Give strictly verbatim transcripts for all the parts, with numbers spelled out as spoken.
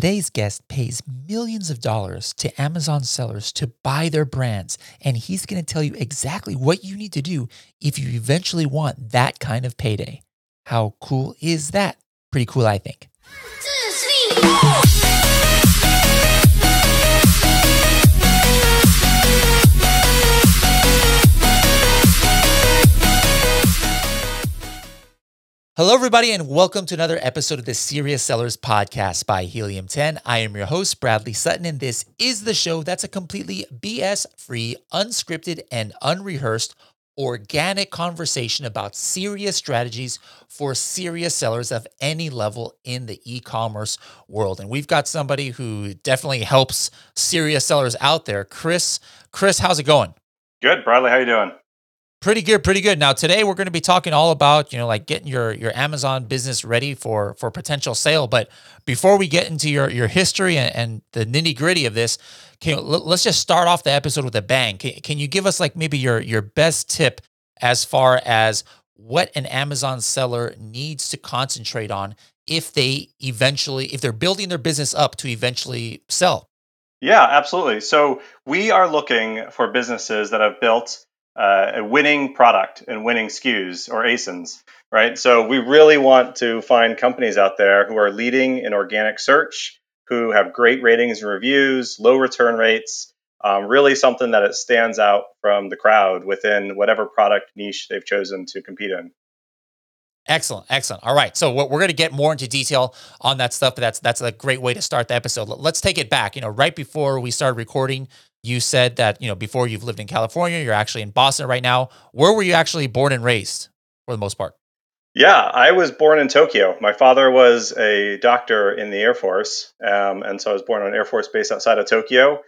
Today's guest pays millions of dollars to Amazon sellers to buy their brands, and he's going to tell you exactly what you need to do if you eventually want that kind of payday. How cool is that? Pretty cool, I think. One, two, three, four. Hello, everybody, and welcome to another episode of the Serious Sellers Podcast by Helium ten. I am your host, Bradley Sutton, and this is the show that's a completely B S-free, unscripted, and unrehearsed organic conversation about serious strategies for serious sellers of any level in the e-commerce world. And we've got somebody who definitely helps serious sellers out there. Chris, Chris, how's it going? Good, Bradley. How you doing? Pretty good, pretty good. Now, today we're going to be talking all about, you know, like getting your your Amazon business ready for for potential sale. But before we get into your your history and, and the nitty gritty of this, can, let's just start off the episode with a bang. Can, can you give us like maybe your your best tip as far as what an Amazon seller needs to concentrate on if they eventually, if they're building their business up to eventually sell? Yeah, absolutely. So we are looking for businesses that have built Uh, a winning product and winning S K Us or A S I Ns, right? So we really want to find companies out there who are leading in organic search, who have great ratings and reviews, low return rates, um, really something that it stands out from the crowd within whatever product niche they've chosen to compete in. Excellent, excellent. All right, so we're going to get more into detail on that stuff, but that's that's a great way to start the episode. Let's take it back. You know, right before we started recording, you said that, you know, before you've lived in California, you're actually in Boston right now. Where were you actually born and raised for the most part? Yeah, I was born in Tokyo. My father was a doctor in the Air Force, um, and so I was born on an Air Force base outside of Tokyo.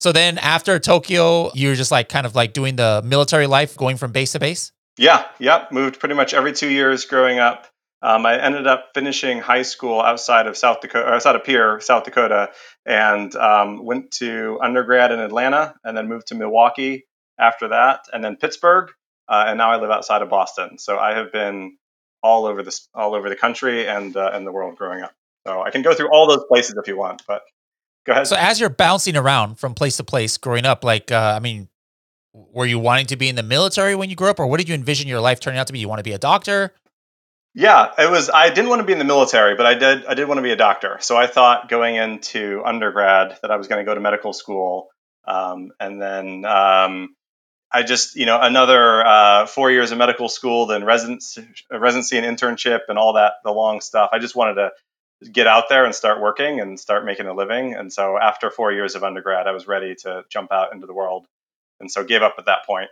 So then after Tokyo, you're just like kind of like doing the military life, going from base to base? Yeah, yep. Moved pretty much every two years growing up. Um, I ended up finishing high school outside of South Dakota, or outside of Pierre, South Dakota, and um, went to undergrad in Atlanta, and then moved to Milwaukee after that, and then Pittsburgh, uh, and now I live outside of Boston. So I have been all over the all over the country and uh, and the world growing up. So I can go through all those places if you want, but go ahead. So as you're bouncing around from place to place growing up, like uh, I mean. Were you wanting to be in the military when you grew up, or what did you envision your life turning out to be? You want to be a doctor? Yeah, it was. I didn't want to be in the military, but I did. I did want to be a doctor. So I thought going into undergrad that I was going to go to medical school, um, and then um, I just, you know, another uh, four years of medical school, then residency, residency and internship, and all that, the long stuff. I just wanted to get out there and start working and start making a living. And so after four years of undergrad, I was ready to jump out into the world. And so gave up at that point.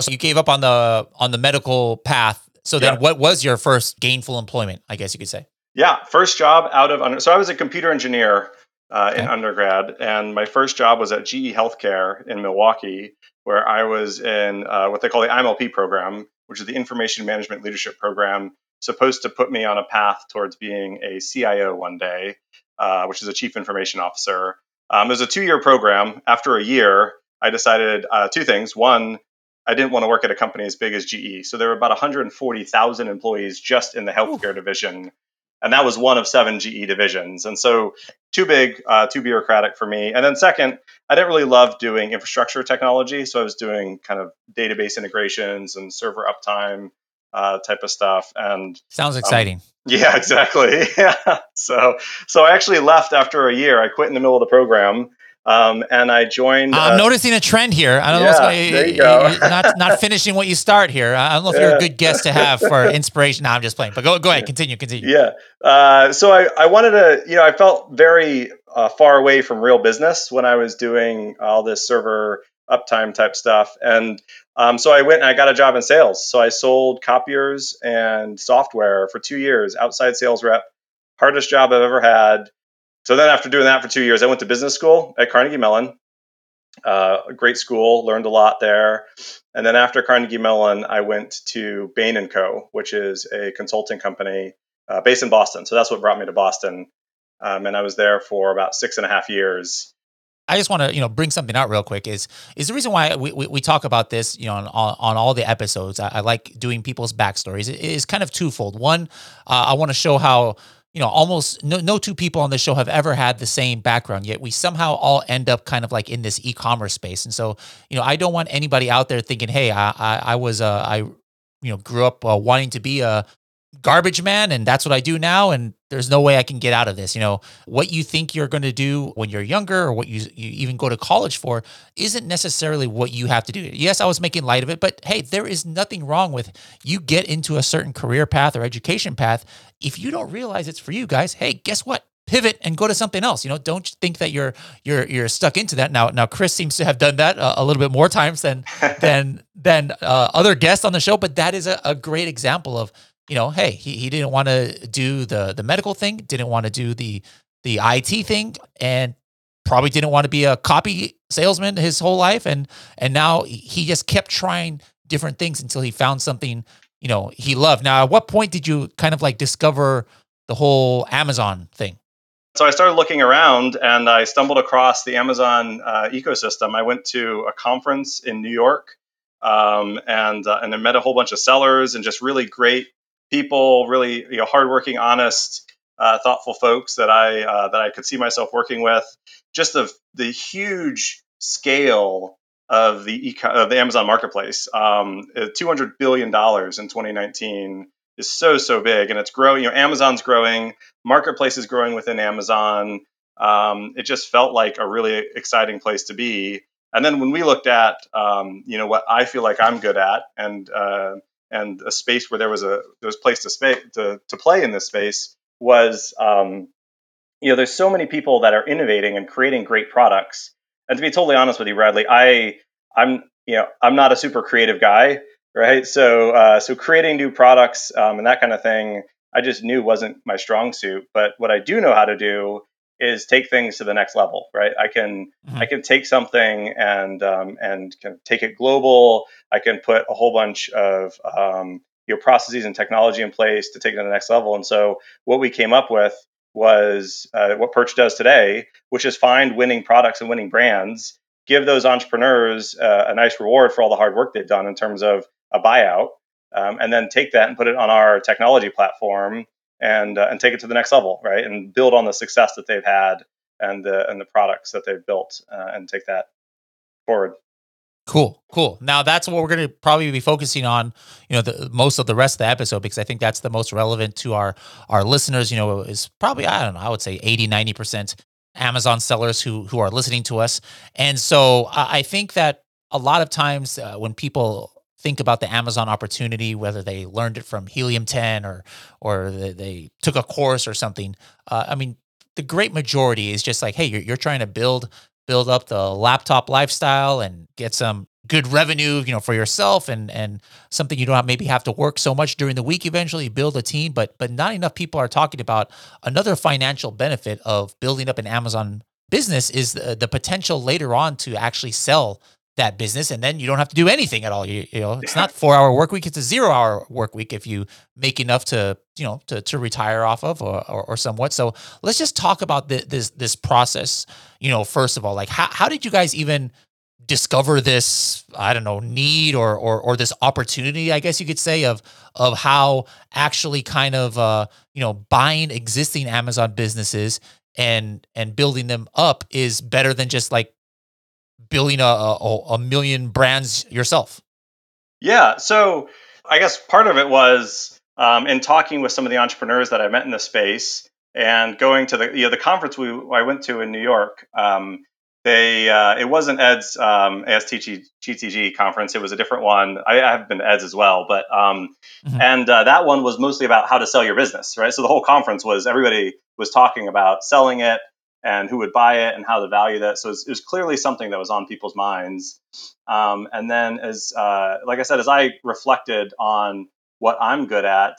So you gave up on the on the medical path. So then yeah. What was your first gainful employment, I guess you could say? Yeah, first job out of under. So I was a computer engineer uh, okay. in undergrad. And my first job was at G E Healthcare in Milwaukee, where I was in uh, what they call the I M L P program, which is the Information Management Leadership Program, supposed to put me on a path towards being a C I O one day, uh, which is a Chief Information Officer. Um, it was a two-year program. After a year, I decided uh, two things. One, I didn't want to work at a company as big as G E. So there were about one hundred forty thousand employees just in the healthcare Ooh. division. And that was one of seven G E divisions. And so too big, uh, too bureaucratic for me. And then second, I didn't really love doing infrastructure technology. So I was doing kind of database integrations and server uptime uh, type of stuff. And sounds exciting. Um, yeah, exactly. yeah. So, so I actually left after a year. I quit in the middle of the program. Um, and I joined. I'm uh, noticing a trend here. I don't yeah, know what's going there you go. you're not not finishing what you start here. I don't know if yeah. you're a good guest to have for inspiration. No, I'm just playing. But go go ahead, continue, continue. Yeah. Uh, so I, I wanted to, you know, I felt very uh, far away from real business when I was doing all this server uptime type stuff, and um, so I went and I got a job in sales. So I sold copiers and software for two years, outside sales rep, hardest job I've ever had. So then after doing that for two years, I went to business school at Carnegie Mellon, uh, a great school, learned a lot there. And then after Carnegie Mellon, I went to Bain and Co., which is a consulting company uh, based in Boston. So that's what brought me to Boston. Um, and I was there for about six and a half years. I just want to, you know, bring something out real quick is, is the reason why we, we, we talk about this, you know, on, on, on all the episodes. I, I like doing people's backstories. It is kind of twofold. One, uh, I want to show how you know, almost no, no two people on the show have ever had the same background, yet we somehow all end up kind of like in this e-commerce space. And so, you know, I don't want anybody out there thinking, hey, I, I, I was, uh, I, you know, grew up uh, wanting to be a garbage man and that's what I do now. And there's no way I can get out of this. You know, what you think you're going to do when you're younger or what you, you even go to college for isn't necessarily what you have to do. Yes, I was making light of it, but hey, there is nothing wrong with you get into a certain career path or education path. If you don't realize it's for you guys, hey, guess what? Pivot and go to something else. You know, don't think that you're you're you're stuck into that. Now, now Chris seems to have done that a, a little bit more times than than than uh, other guests on the show, but that is a, a great example of, you know, hey, he, he didn't want to do the the medical thing, didn't want to do the the I T thing, and probably didn't want to be a copy salesman his whole life. And and now he just kept trying different things until he found something, you know, he loved. Now, at what point did you kind of like discover the whole Amazon thing? So I started looking around and I stumbled across the Amazon uh, ecosystem. I went to a conference in New York um, and uh, and I met a whole bunch of sellers and just really great people, really, you know, hardworking, honest, uh, thoughtful folks that I uh, that I could see myself working with. Just the the huge scale of the eco- of the Amazon marketplace, um, two hundred billion dollars in twenty nineteen is so so big, and it's growing. You know, Amazon's growing, marketplace is growing within Amazon. Um, it just felt like a really exciting place to be. And then when we looked at, um, you know, what I feel like I'm good at, and uh, and a space where there was a there was place to space to, to play in this space was, um, you know, there's so many people that are innovating and creating great products. And to be totally honest with you, Bradley, I I'm you know I'm not a super creative guy, right? So uh, so creating new products um, and that kind of thing, I just knew wasn't my strong suit. But what I do know how to do is take things to the next level, right? I can mm-hmm. I can take something and um, and kind of take it global. I can put a whole bunch of um, you know, processes and technology in place to take it to the next level. And so what we came up with was uh, what Perch does today, which is find winning products and winning brands, give those entrepreneurs uh, a nice reward for all the hard work they've done in terms of a buyout, um, and then take that and put it on our technology platform and uh, and take it to the next level, right? And build on the success that they've had and the and the products that they've built uh, and take that forward. Cool, cool. Now that's what we're going to probably be focusing on, you know, the most of the rest of the episode, because I think that's the most relevant to our our listeners. You know, is probably, I don't know, I would say eighty, ninety percent Amazon sellers who who are listening to us. And so uh, I think that a lot of times uh, when people think about the Amazon opportunity, whether they learned it from Helium ten or or they, they took a course or something. Uh, I mean, the great majority is just like, hey, you're, you're trying to build build up the laptop lifestyle and get some good revenue, you know, for yourself and and something you don't have, maybe have to work so much during the week. Eventually, build a team, but but not enough people are talking about another financial benefit of building up an Amazon business is the, the potential later on to actually sell that business, and then you don't have to do anything at all. You, you know, it's not four hour work week; it's a zero hour work week if you make enough to, you know, to to retire off of or or, or somewhat. So let's just talk about the, this this process. You know, first of all, like how how did you guys even discover this? I don't know, need or or or this opportunity, I guess you could say, of of how actually kind of uh, you know, buying existing Amazon businesses and and building them up is better than just like building a, a a million brands yourself? Yeah. So I guess part of it was um, in talking with some of the entrepreneurs that I met in the space and going to the, you know, the conference we I went to in New York. Um, they uh, it wasn't Ed's um, A S T G T G conference. It was a different one. I, I have been to Ed's as well, but um, mm-hmm. and uh, that one was mostly about how to sell your business, right? So the whole conference was everybody was talking about selling it and who would buy it and how to value that. So it was, it was clearly something that was on people's minds. Um, and then as, uh, like I said, as I reflected on what I'm good at,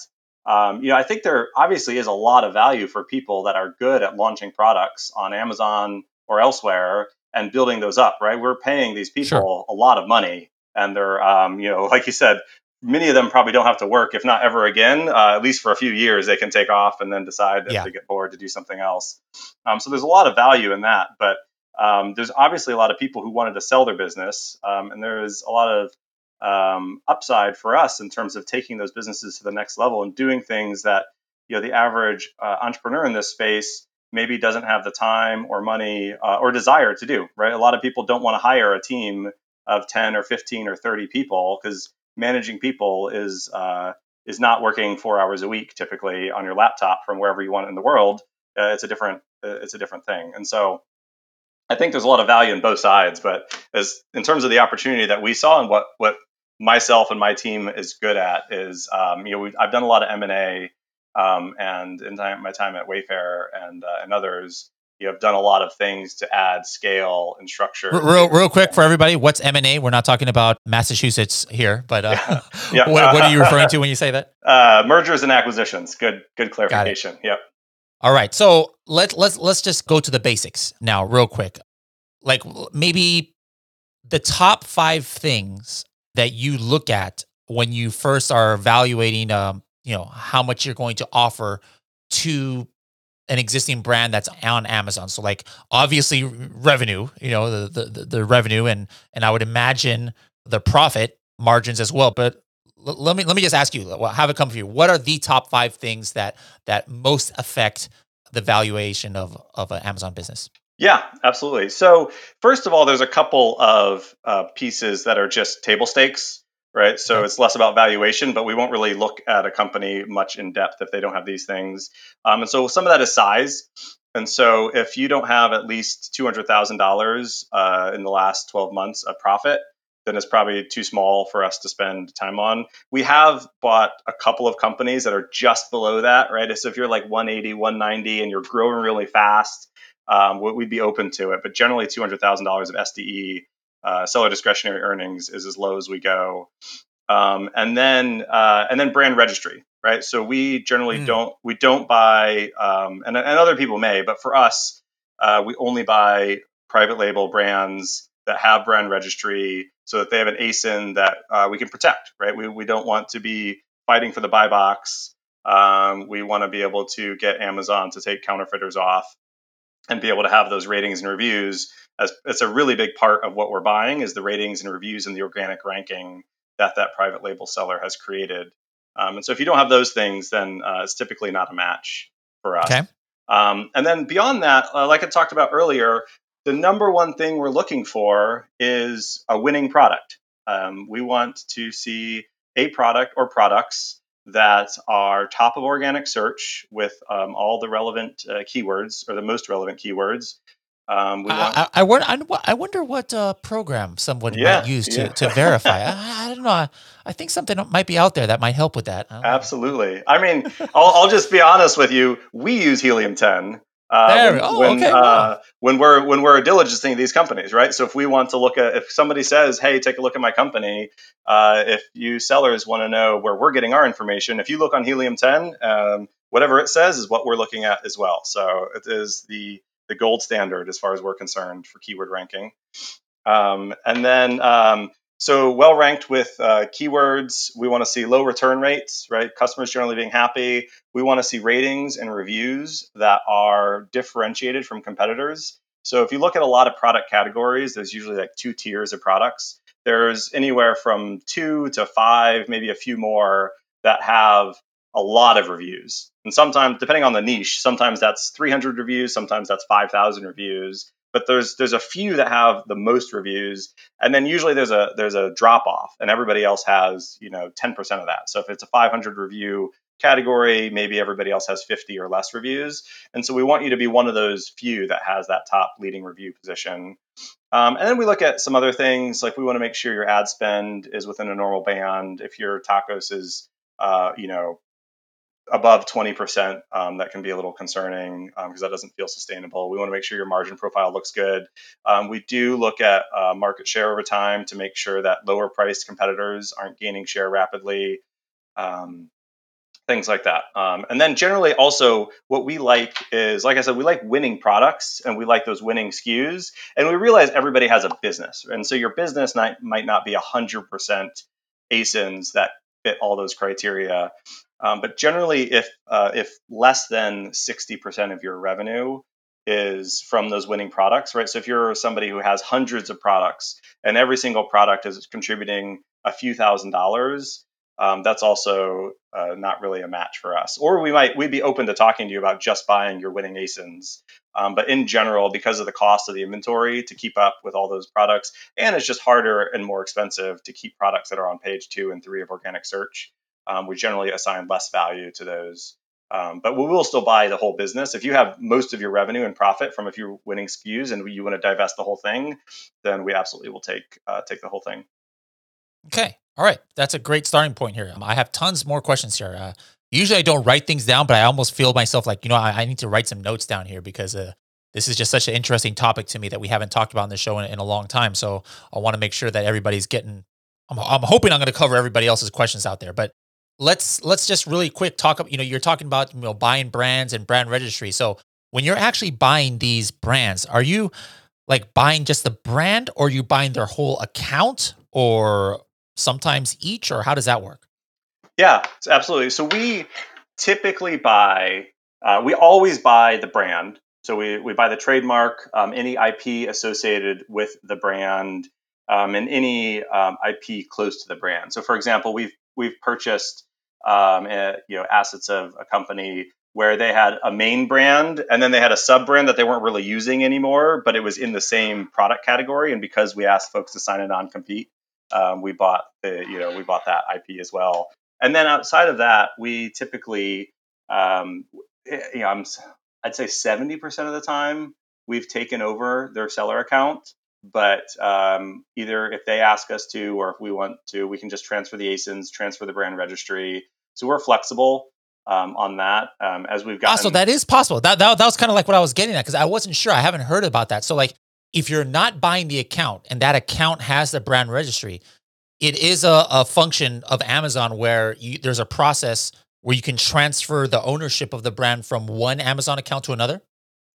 um, you know, I think there obviously is a lot of value for people that are good at launching products on Amazon or elsewhere and building those up, right? We're paying these people sure. a lot of money and they're, um, you know, like you said, many of them probably don't have to work, if not ever again, uh, at least for a few years, they can take off and then decide if yeah. they get bored to do something else. Um, so there's a lot of value in that, but um, there's obviously a lot of people who wanted to sell their business. Um, and there is a lot of um, upside for us in terms of taking those businesses to the next level and doing things that, you know, the average uh, entrepreneur in this space maybe doesn't have the time or money uh, or desire to do, right? A lot of people don't want to hire a team of ten or fifteen or thirty people because managing people is uh, is not working four hours a week typically on your laptop from wherever you want in the world. Uh, it's a different uh, it's a different thing. And so I think there's a lot of value in both sides. But as in terms of the opportunity that we saw and what what myself and my team is good at is, um, you know, we've, I've done a lot of M and A um, and in time, my time at Wayfair and, uh, and others, you know, I've done a lot of things to add scale and structure. Real, real quick for everybody, what's M and A? We're not talking about Massachusetts here, but uh, yeah. Yeah. What, what are you referring to when you say that? Uh, mergers and acquisitions. Good, good clarification. Yep. All right. So let's, let's, let's just go to the basics now real quick. Like maybe the top five things that you look at when you first are evaluating, um, you know, how much you're going to offer to an existing brand that's on Amazon. So like obviously revenue, you know, the, the, the revenue and, and I would imagine the profit margins as well. But l- let me, let me just ask you, have it come for you. What are the top five things that, that most affect the valuation of, of an Amazon business? Yeah, absolutely. So first of all, there's a couple of uh, pieces that are just table stakes, right? So mm-hmm. It's less about valuation, but we won't really look at a company much in depth if they don't have these things. Um, and so some of that is size. And so if you don't have at least two hundred thousand dollars uh, in the last twelve months of profit, then it's probably too small for us to spend time on. We have bought a couple of companies that are just below that, right? So if you're like one eighty, one ninety and you're growing really fast, Um, we'd be open to it, but generally two hundred thousand dollars of S D E, uh, seller discretionary earnings, is as low as we go. Um, and then, uh, and then brand registry, right? So we generally mm. don't, we don't buy, um, and, and other people may, but for us, uh, we only buy private label brands that have brand registry so that they have an A S I N that uh, we can protect, right? We we don't want to be fighting for the buy box. Um, we want to be able to get Amazon to take counterfeiters off and be able to have those ratings and reviews. As it's a really big part of what we're buying is the ratings and reviews and the organic ranking that that private label seller has created. Um, and so if you don't have those things, then uh, it's typically not a match for us. Okay. Um, and then beyond that, uh, like I talked about earlier, the number one thing we're looking for is a winning product. Um, we want to see a product or products that are top of organic search with um, all the relevant uh, keywords or the most relevant keywords. Um, we I, I, I, I wonder what uh, program someone yeah, might use to, yeah. to verify. I, I don't know. I, I think something might be out there that might help with that. I Absolutely. Know. I mean, I'll, I'll just be honest with you. We use Helium ten uh, there, when, oh, when, okay, uh, wow. when we're when we're diligencing these companies, right? So if we want to look at, if somebody says, "Hey, take a look at my company," Uh, if you sellers want to know where we're getting our information, if you look on Helium ten, um, whatever it says is what we're looking at as well. So it is the, the gold standard as far as we're concerned for keyword ranking. Um, and then, um, so well ranked with uh, keywords, we want to see low return rates, right? Customers generally being happy. We want to see ratings and reviews that are differentiated from competitors. So if you look at a lot of product categories, there's usually like two tiers of products. There's anywhere from two to five, maybe a few more that have a lot of reviews. And sometimes, depending on the niche, sometimes that's three hundred reviews, sometimes that's five thousand reviews. But there's there's a few that have the most reviews, and then usually there's a there's a drop off, and everybody else has, you know, ten percent of that. So if it's a five hundred review category, maybe everybody else has fifty or less reviews. And so we want you to be one of those few that has that top leading review position. Um, and then we look at some other things, like we want to make sure your ad spend is within a normal band. If your tacos is, uh, you know, above twenty percent, um, that can be a little concerning because um, that doesn't feel sustainable. We want to make sure your margin profile looks good. Um, we do look at uh, market share over time to make sure that lower priced competitors aren't gaining share rapidly. Um, Things like that. Um, and then generally also what we like is, like I said, we like winning products and we like those winning S K Us. And we realize everybody has a business. And so your business not, might not be one hundred percent A S I Ns that fit all those criteria. Um, but generally, if uh, if less than sixty percent of your revenue is from those winning products, right? So if you're somebody who has hundreds of products and every single product is contributing a few thousand dollars, um, that's also uh, not really a match for us. Or we might, we'd be open to talking to you about just buying your winning A S I Ns. Um, but in general, because of the cost of the inventory to keep up with all those products, and it's just harder and more expensive to keep products that are on page two and three of organic search, um, we generally assign less value to those. Um, but we will still buy the whole business. If you have most of your revenue and profit from a few winning S K Us and you want to divest the whole thing, then we absolutely will take uh, take the whole thing. Okay. All right. That's a great starting point here. Um, I have tons more questions here. Uh, usually I don't write things down, but I almost feel myself like, you know, I, I need to write some notes down here because uh, this is just such an interesting topic to me that we haven't talked about on the show in, in a long time. So I want to make sure that everybody's getting, I'm, I'm hoping I'm going to cover everybody else's questions out there, but Let's let's just really quick talk about, you know, you're talking about, you know, buying brands and brand registry. So when you're actually buying these brands, are you like buying just the brand, or are you buying their whole account, or sometimes each, or how does that work? Yeah, absolutely. So we typically buy, uh, we always buy the brand. So we, we buy the trademark, um, any I P associated with the brand, um, and any um, I P close to the brand. So for example, we've we've purchased Um, uh, you know, assets of a company where they had a main brand and then they had a sub brand that they weren't really using anymore, but it was in the same product category. And because we asked folks to sign a non-compete, um, we bought the, you know, we bought that I P as well. And then outside of that, we typically, um, you know, I'm, I'd say seventy percent of the time we've taken over their seller account. But um, either if they ask us to, or if we want to, we can just transfer the A S I Ns, transfer the brand registry. So we're flexible um, on that um, as we've gotten. Also, that is possible. That that, that was kind of like what I was getting at, because I wasn't sure. I haven't heard about that. So like if you're not buying the account and that account has the brand registry, it is a, a function of Amazon where you, there's a process where you can transfer the ownership of the brand from one Amazon account to another.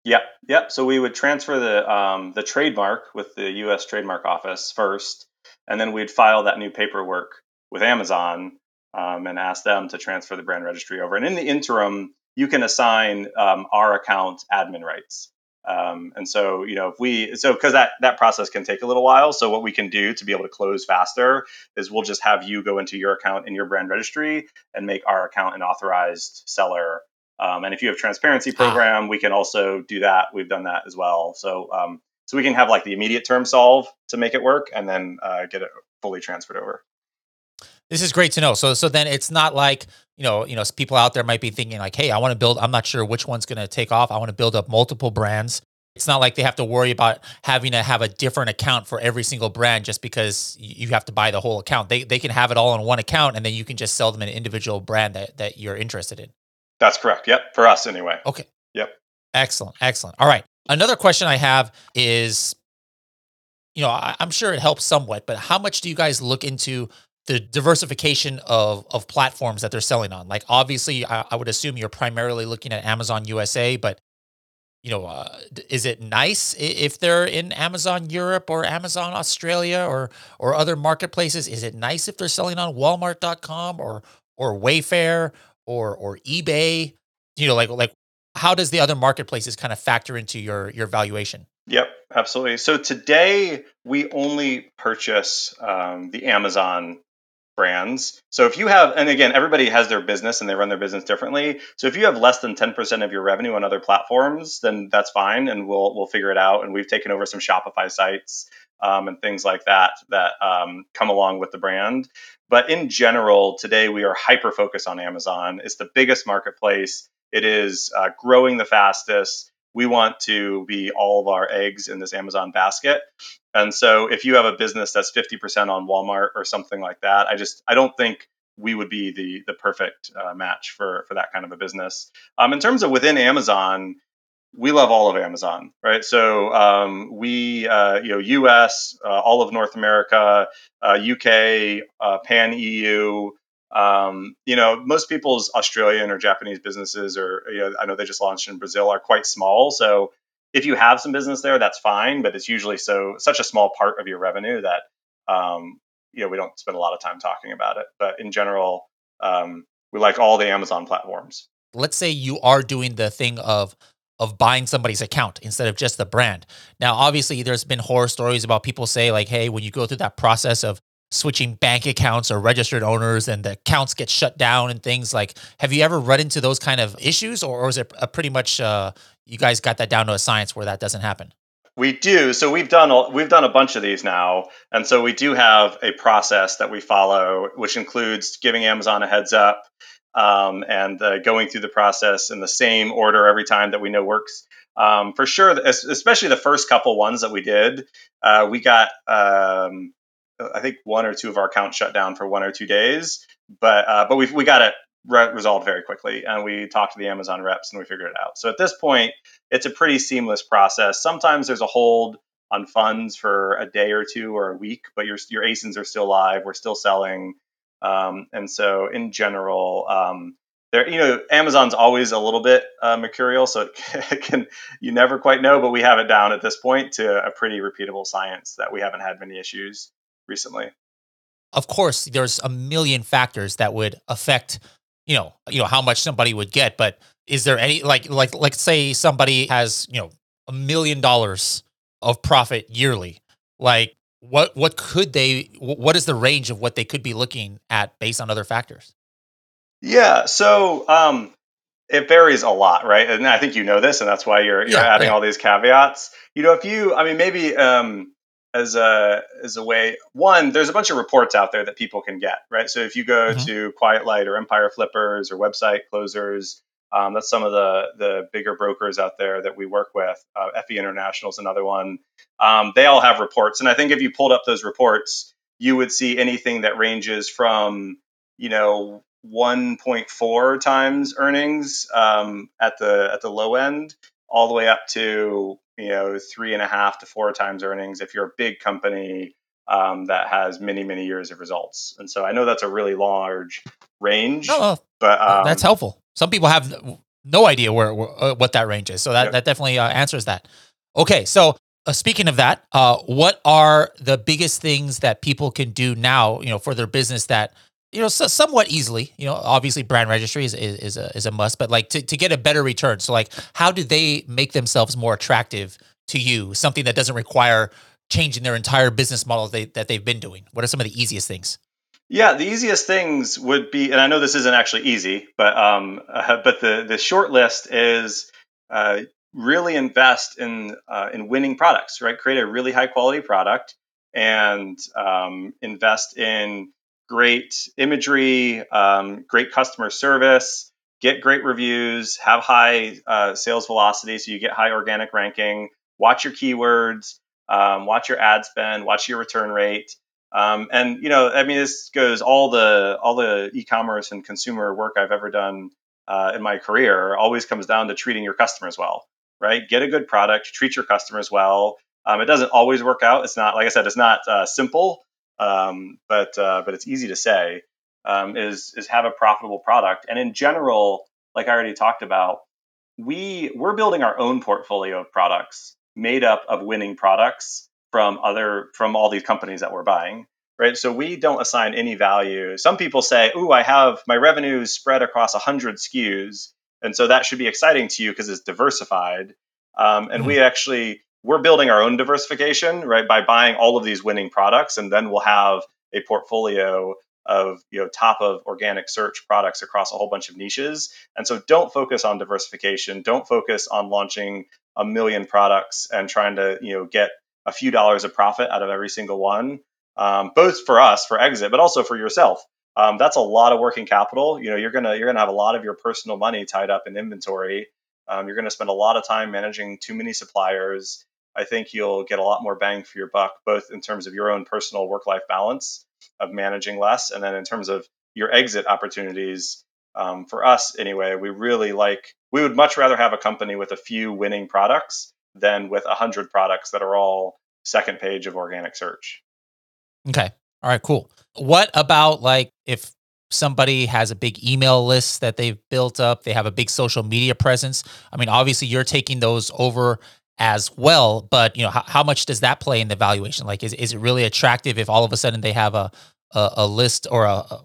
Yep. Yep. So we would transfer the um, the trademark with the U S Trademark Office first, and then we'd file that new paperwork with Amazon um, and ask them to transfer the brand registry over. And in the interim, you can assign um, our account admin rights. Um, and so, you know, if we so because that, that process can take a little while. So what we can do to be able to close faster is we'll just have you go into your account in your brand registry and make our account an authorized seller. Um, and if you have transparency program, ah. we can also do that. We've done that as well. So, um, so we can have like the immediate term solve to make it work and then, uh, get it fully transferred over. This is great to know. So, so then it's not like, you know, you know, people out there might be thinking like, hey, I want to build, I'm not sure which one's going to take off. I want to build up multiple brands. It's not like they have to worry about having to have a different account for every single brand just because you have to buy the whole account. They, they can have it all in one account and then you can just sell them an individual brand that, that you're interested in. That's correct. Yep. For us anyway. Okay. Yep. Excellent. Excellent. All right. Another question I have is, you know, I, I'm sure it helps somewhat, but how much do you guys look into the diversification of, of platforms that they're selling on? Like, obviously I, I would assume you're primarily looking at Amazon U S A, but you know, uh, is it nice if they're in Amazon Europe or Amazon Australia or, or other marketplaces? Is it nice if they're selling on walmart dot com or, or Wayfair or or eBay, you know, like, like how does the other marketplaces kind of factor into your, your valuation? Yep, absolutely. So today we only purchase um, the Amazon brands. So if you have, and again, everybody has their business and they run their business differently. So if you have less than ten percent of your revenue on other platforms, then that's fine. And we'll, we'll figure it out. And we've taken over some Shopify sites um, and things like that, that um, come along with the brand. But in general, today we are hyper-focused on Amazon. It's the biggest marketplace. It is uh, growing the fastest. We want to be all of our eggs in this Amazon basket. And so if you have a business that's fifty percent on Walmart or something like that, I just, I don't think we would be the the perfect uh, match for, for that kind of a business. Um, in terms of within Amazon, we love all of Amazon, right? So um, we, uh, you know, U S, uh, all of North America, uh, U K, uh, Pan E U. Um, you know, most people's Australian or Japanese businesses, or you know, I know they just launched in Brazil, are quite small. So if you have some business there, that's fine, but it's usually so such a small part of your revenue that um, you know we don't spend a lot of time talking about it. But in general, um, we like all the Amazon platforms. Let's say you are doing the thing of of buying somebody's account instead of just the brand. Now, obviously there's been horror stories about people say like, hey, when you go through that process of switching bank accounts or registered owners and the accounts get shut down and things like, have you ever run into those kind of issues, or, or is it a pretty much, uh, you guys got that down to a science where that doesn't happen? We do. So we've done we've done a bunch of these now. And so we do have a process that we follow, which includes giving Amazon a heads up um, and uh, going through the process in the same order every time that we know works. Um, for sure, especially the first couple ones that we did, uh, we got, um, I think, one or two of our accounts shut down for one or two days. But uh, but we we got it re- resolved very quickly. And we talked to the Amazon reps and we figured it out. So at this point, it's a pretty seamless process. Sometimes there's a hold on funds for a day or two or a week, but your your A S I Ns are still live. We're still selling, um, and so in general, um, there you know Amazon's always a little bit uh, mercurial, so it can, it can you never quite know. But we have it down at this point to a pretty repeatable science that we haven't had many issues recently. Of course, there's a million factors that would affect you know you know how much somebody would get, but is there any, like, like, like say somebody has, you know, a million dollars of profit yearly, like what, what could they, what is the range of what they could be looking at based on other factors? Yeah. So, um, it varies a lot, right? And I think you know this, and that's why you're, you're yeah, adding yeah. all these caveats. You know, if you, I mean, maybe, um, as a, as a way, one, there's a bunch of reports out there that people can get, right? So if you go mm-hmm. to Quiet Light or Empire Flippers or Website Closers, Um, that's some of the the bigger brokers out there that we work with. Uh, F E International is another one. Um, they all have reports. And I think if you pulled up those reports, you would see anything that ranges from, you know, one point four times earnings um, at the at the low end, all the way up to, you know, three and a half to four times earnings if you're a big company um, that has many, many years of results. And so I know that's a really large range, oh, but um, that's helpful. Some people have no idea where, where uh, what that range is. So that, yep. that definitely uh, answers that. Okay. So uh, speaking of that, uh, what are the biggest things that people can do now, you know, for their business that, you know, so somewhat easily, you know, obviously brand registry is, is, is a, is a must, but like to, to get a better return. So like, how do they make themselves more attractive to you? Something that doesn't require changing their entire business model they, that they've been doing. What are some of the easiest things? Yeah, the easiest things would be, and I know this isn't actually easy, but um, uh, but the the short list is uh, really invest in uh, in winning products, right? Create a really high quality product and um, invest in great imagery, um, great customer service, get great reviews, have high uh, sales velocity, so you get high organic ranking. Watch your keywords, um, watch your ad spend, watch your return rate. Um, and, you know, I mean, this goes all the all the e-commerce and consumer work I've ever done uh, in my career always comes down to treating your customers well, right? Get a good product, treat your customers well. Um, it doesn't always work out. It's not, like I said, it's not uh, simple, um, but uh, but it's easy to say, um, is is have a profitable product. And in general, like I already talked about, we we're building our own portfolio of products made up of winning products from other, from all these companies that we're buying, right? So we don't assign any value. Some people say, "Ooh, I have my revenues spread across a hundred S K Us," and so that should be exciting to you because it's diversified. Um, and mm-hmm. we actually we're building our own diversification, right, by buying all of these winning products, and then we'll have a portfolio of you know top of organic search products across a whole bunch of niches. And so don't focus on diversification. Don't focus on launching a million products and trying to you know get a few dollars of profit out of every single one, um, both for us for exit, but also for yourself. Um, that's a lot of working capital. You know, you're gonna you're gonna have a lot of your personal money tied up in inventory. Um, you're gonna spend a lot of time managing too many suppliers. I think you'll get a lot more bang for your buck, both in terms of your own personal work-life balance of managing less, and then in terms of your exit opportunities. Um, for us, anyway, we really like. We would much rather have a company with a few winning products than with one hundred products that are all second page of organic search. Okay. All right, cool. What about like if somebody has a big email list that they've built up, they have a big social media presence? I mean, obviously you're taking those over as well, but you know, how, how much does that play in the valuation? Like, is, is it really attractive if all of a sudden they have a, a, a list or a, a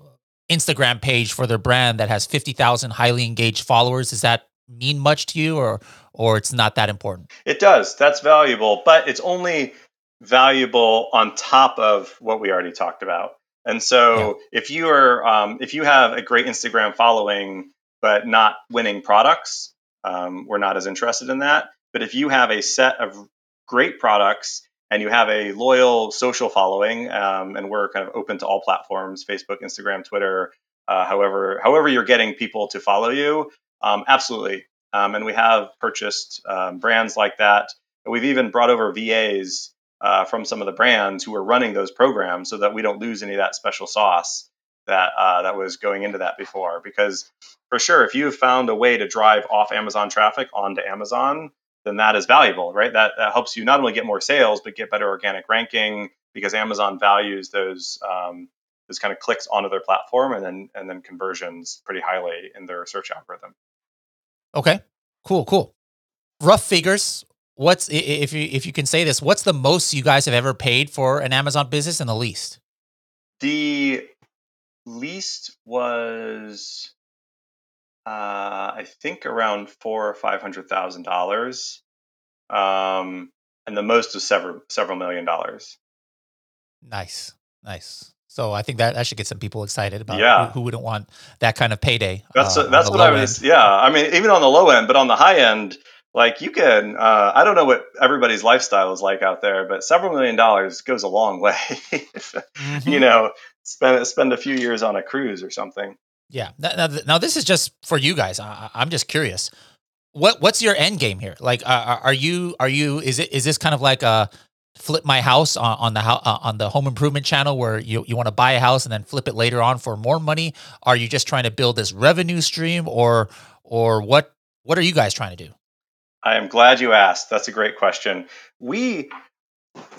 Instagram page for their brand that has fifty thousand highly engaged followers? Is that mean much to you or, or it's not that important? It does. That's valuable, but it's only valuable on top of what we already talked about. And so yeah. if you are, um, if you have a great Instagram following, but not winning products, um, we're not as interested in that. But if you have a set of great products and you have a loyal social following, um, and we're kind of open to all platforms, Facebook, Instagram, Twitter, uh, however, however you're getting people to follow you. Um, absolutely. Um, and we have purchased um, brands like that. We've even brought over V As uh, from some of the brands who are running those programs so that we don't lose any of that special sauce that uh, that was going into that before. Because for sure, if you have found a way to drive off Amazon traffic onto Amazon, then that is valuable, right? That, that helps you not only get more sales, but get better organic ranking, because Amazon values those um, those kind of clicks onto their platform and then and then conversions pretty highly in their search algorithm. Okay, cool, cool. Rough figures. What's, if you if you can say this, what's the most you guys have ever paid for an Amazon business and the least? The least was, uh, I think, around four or five hundred thousand dollars, um, and the most was several several million dollars. Nice, nice. So I think that, that should get some people excited about yeah. who, who wouldn't want that kind of payday. That's uh, a, that's what I was. End. Yeah, I mean, even on the low end, but on the high end, like you can. Uh, I don't know what everybody's lifestyle is like out there, but several million dollars goes a long way. if, mm-hmm. You know, spend spend a few years on a cruise or something. Yeah. Now, now this is just for you guys. I, I'm just curious. What what's your end game here? Like, uh, are you are you is it is this kind of like a flip my house on, on the uh, on the home improvement channel where you, you want to buy a house and then flip it later on for more money? Are you just trying to build this revenue stream, or or what what are you guys trying to do? I am glad you asked. That's a great question. We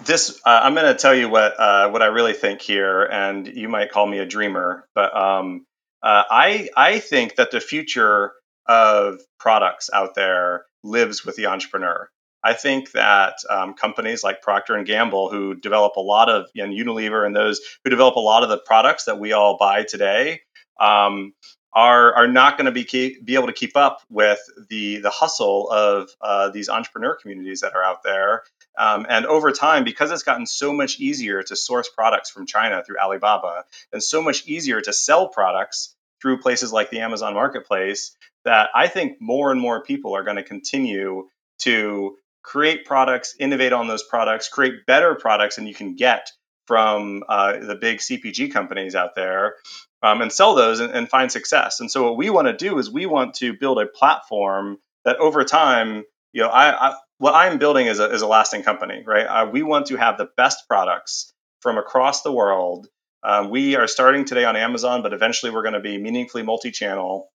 this uh, I'm going to tell you what uh, what I really think here, and you might call me a dreamer, but um, uh, I I think that the future of products out there lives with the entrepreneur. I think that um, companies like Procter and Gamble, who develop a lot of, and Unilever and those who develop a lot of the products that we all buy today, um, are are not going to be keep, be able to keep up with the the hustle of uh, these entrepreneur communities that are out there. Um, and over time, because it's gotten so much easier to source products from China through Alibaba, and so much easier to sell products through places like the Amazon Marketplace, that I think more and more people are going to continue to create products, innovate on those products, create better products than you can get from uh, the big C P G companies out there, um, and sell those and, and find success. And so what we want to do is we want to build a platform that over time, you know, I, I what I'm building is a, is a lasting company, right? I, we want to have the best products from across the world. Uh, we are starting today on Amazon, but eventually we're going to be meaningfully multi-channel.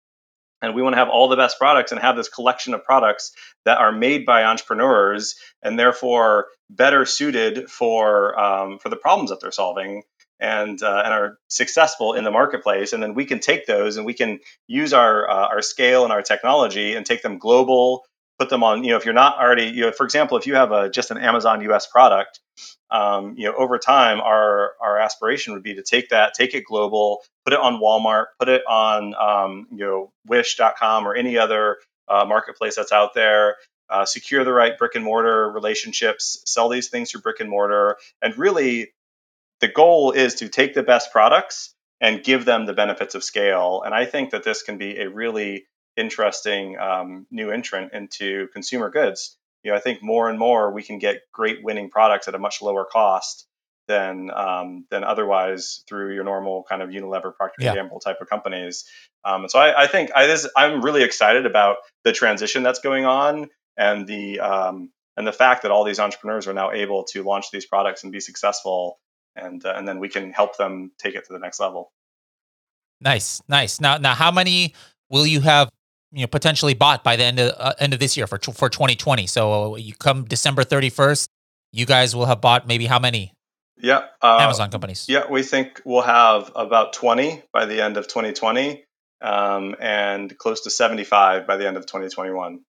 And we want to have all the best products and have this collection of products that are made by entrepreneurs and therefore better suited for um, for the problems that they're solving and uh, and are successful in the marketplace. And then we can take those and we can use our uh, our scale and our technology and take them global, put them on, you know, if you're not already, you know, for example, if you have a, just an Amazon U S product, um, you know, over time, our our aspiration would be to take that, take it global, put it on Walmart, put it on, um, you know, wish dot com or any other uh, marketplace that's out there, uh, secure the right brick and mortar relationships, sell these things through brick and mortar. And really, the goal is to take the best products and give them the benefits of scale. And I think that this can be a really interesting um, new entrant into consumer goods. You know, I think more and more we can get great winning products at a much lower cost than um, than otherwise through your normal kind of Unilever, Procter yeah. and Gamble type of companies. Um, and so I, I think I, this, I'm really excited about the transition that's going on and the um, and the fact that all these entrepreneurs are now able to launch these products and be successful, and uh, and then we can help them take it to the next level. Nice, nice. Now, now, how many will you have, you know, potentially bought by the end of uh, end of this year for for twenty twenty? So you come December thirty-first, you guys will have bought maybe how many? Yeah, uh, Amazon companies. Yeah, we think we'll have about twenty by the end of twenty twenty, um, and close to seventy-five by the end of twenty twenty-one.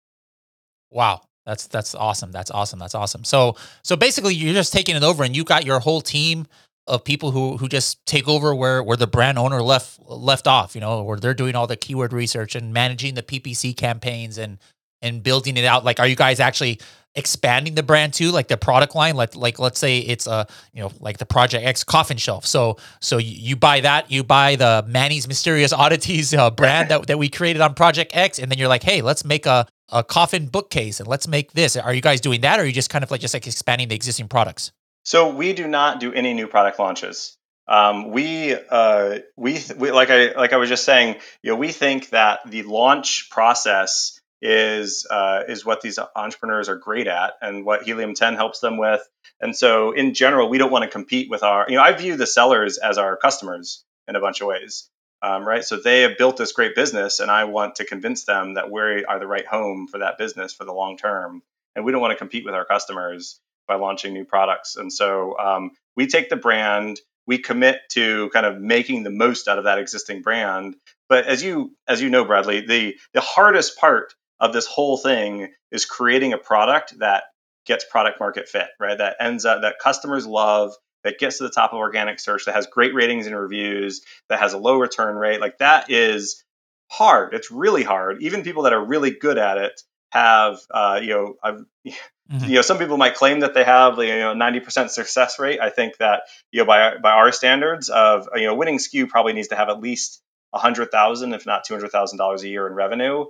Wow, that's that's awesome. That's awesome. That's awesome. So so basically, you're just taking it over, and you got your whole team of people who who just take over where where the brand owner left left off. You know, where they're doing all the keyword research and managing the P P C campaigns and and building it out. Like, are you guys actually expanding the brand to, like the product line, like, like let's say it's a, you know, like the Project X coffin shelf. So, so you, you buy that, you buy the Manny's Mysterious Oddities uh, brand that, that we created on Project X. And then you're like, hey, let's make a, a coffin bookcase and let's make this. Are you guys doing that? Or are you just kind of like, just like expanding the existing products? So we do not do any new product launches. Um, we, uh, we, we, like I, like I was just saying, you know, we think that the launch process is, uh, is what these entrepreneurs are great at and what Helium ten helps them with. And so in general, we don't want to compete with our, you know, I view the sellers as our customers in a bunch of ways. Um, right. So they have built this great business and I want to convince them that we are the right home for that business for the long term. And we don't want to compete with our customers by launching new products. And so, um, we take the brand. We commit to kind of making the most out of that existing brand. But as you as you know, Bradley, the, the hardest part of this whole thing is creating a product that gets product market fit, right? That ends up that customers love, that gets to the top of organic search, that has great ratings and reviews, that has a low return rate. Like that is hard. It's really hard. Even people that are really good at it have, uh, you know, I've, mm-hmm. you know, some people might claim that they have, you know, ninety percent success rate. I think that, you know, by by our standards of, you know, winning S K U probably needs to have at least a hundred thousand, if not two hundred thousand dollars a year in revenue.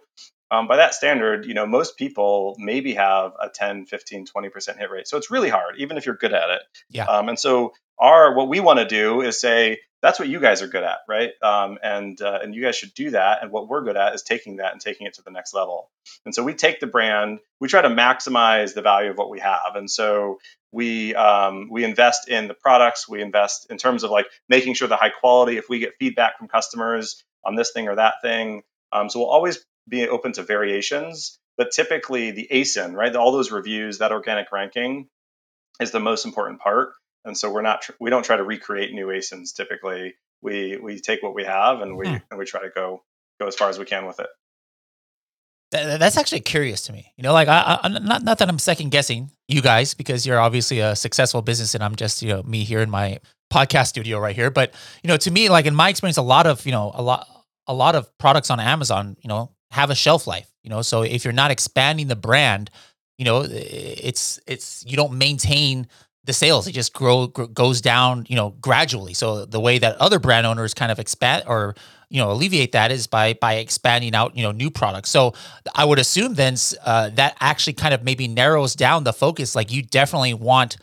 Um, by that standard, you know, most people maybe have a ten, fifteen, twenty percent hit rate. So it's really hard, even if you're good at it. Yeah. Um, and so our what we want to do is say that's what you guys are good at, right? Um, and uh, and you guys should do that. And what we're good at is taking that and taking it to the next level. And so we take the brand, we try to maximize the value of what we have. And so we um, we invest in the products, we invest in terms of like making sure the high quality. If we get feedback from customers on this thing or that thing, um, so we'll always be open to variations. But typically the A S I N, right? All those reviews, that organic ranking, is the most important part. And so we're not, we don't try to recreate new A S I Ns. Typically we, we take what we have and we, mm. and we try to go, go as far as we can with it. That, that's actually curious to me. You know, like I, I'm not, not that I'm second guessing you guys, because you're obviously a successful business and I'm just, you know, me here in my podcast studio right here. But, you know, to me, like in my experience, a lot of, you know, a lot, a lot of products on Amazon, you know, have a shelf life, you know? So if you're not expanding the brand, you know, it's, it's, you don't maintain the sales, it just grow, grow goes down, you know, gradually. So the way that other brand owners kind of expand or, you know, alleviate that is by, by expanding out, you know, new products. So I would assume then uh, that actually kind of maybe narrows down the focus. Like you definitely want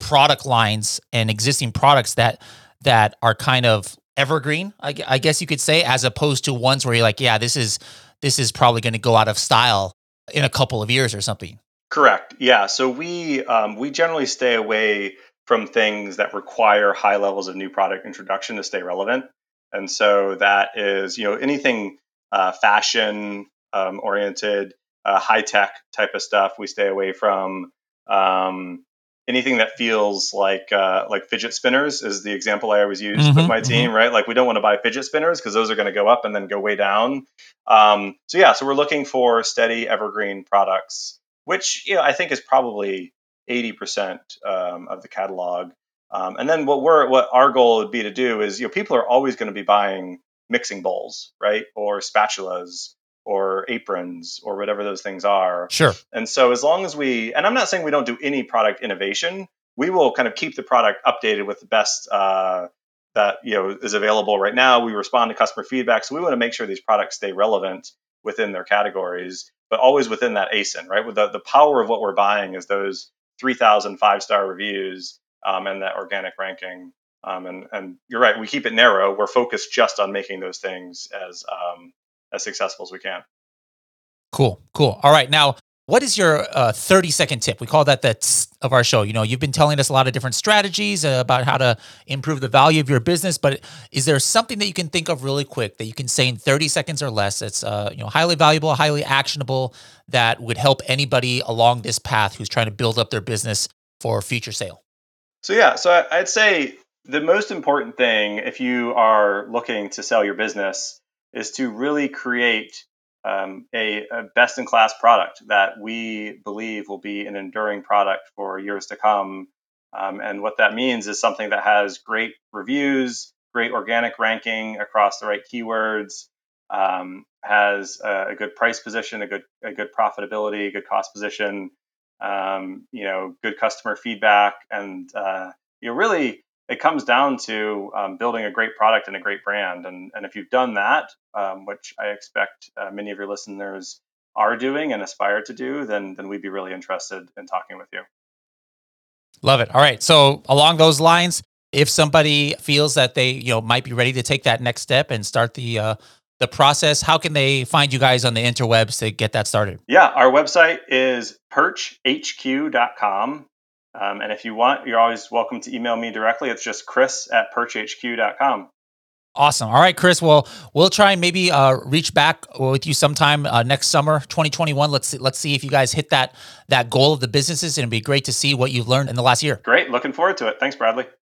product lines and existing products that, that are kind of evergreen, I, I guess you could say, as opposed to ones where you're like, yeah, this is, this is probably going to go out of style in a couple of years or something. Correct. Yeah. So we um, we generally stay away from things that require high levels of new product introduction to stay relevant. And so that is, you know, anything uh, fashion um, oriented, uh, high tech type of stuff we stay away from. Um, anything that feels like uh, like fidget spinners is the example I always use mm-hmm, with my mm-hmm. team, right? Like we don't want to buy fidget spinners because those are going to go up and then go way down. Um, so yeah, so we're looking for steady evergreen products, which, you know, I think is probably eighty percent um, of the catalog. Um, and then what we're, what our goal would be to do is, you know, people are always going to be buying mixing bowls, right? Or spatulas or aprons or whatever those things are. Sure. And so as long as we, and I'm not saying we don't do any product innovation, we will kind of keep the product updated with the best uh, that, you know, is available right now. We respond to customer feedback. So we want to make sure these products stay relevant within their categories, but always within that A S I N, right? With the, the power of what we're buying is those three thousand five-star reviews um, and that organic ranking. Um, and, and you're right, we keep it narrow. We're focused just on making those things as um, as successful as we can. Cool, cool. All right, now, what is your uh, thirty-second tip? We call that the tss of our show. You know, you've been telling us a lot of different strategies uh, about how to improve the value of your business, but is there something that you can think of really quick that you can say in thirty seconds or less that's uh, you know, highly valuable, highly actionable, that would help anybody along this path who's trying to build up their business for future sale? So yeah, so I'd say the most important thing if you are looking to sell your business is to really create Um, a, a best-in-class product that we believe will be an enduring product for years to come. Um, and what that means is something that has great reviews, great organic ranking across the right keywords, um, has a, a good price position, a good a good profitability, good cost position, um, you know, good customer feedback. And, uh, you know, really, it comes down to um, building a great product and a great brand. And, and if you've done that, um, which I expect uh, many of your listeners are doing and aspire to do, then then we'd be really interested in talking with you. Love it. All right. So along those lines, if somebody feels that they, you know, might be ready to take that next step and start the uh, the process, how can they find you guys on the interwebs to get that started? Yeah, our website is perch h q dot com. Um, and if you want, you're always welcome to email me directly. It's just chris at perch h q dot com. Awesome. All right, Chris. Well, we'll try and maybe uh, reach back with you sometime uh, next summer, twenty twenty-one. Let's see, let's see if you guys hit that that goal of the businesses. And it'd be great to see what you've learned in the last year. Great. Looking forward to it. Thanks, Bradley.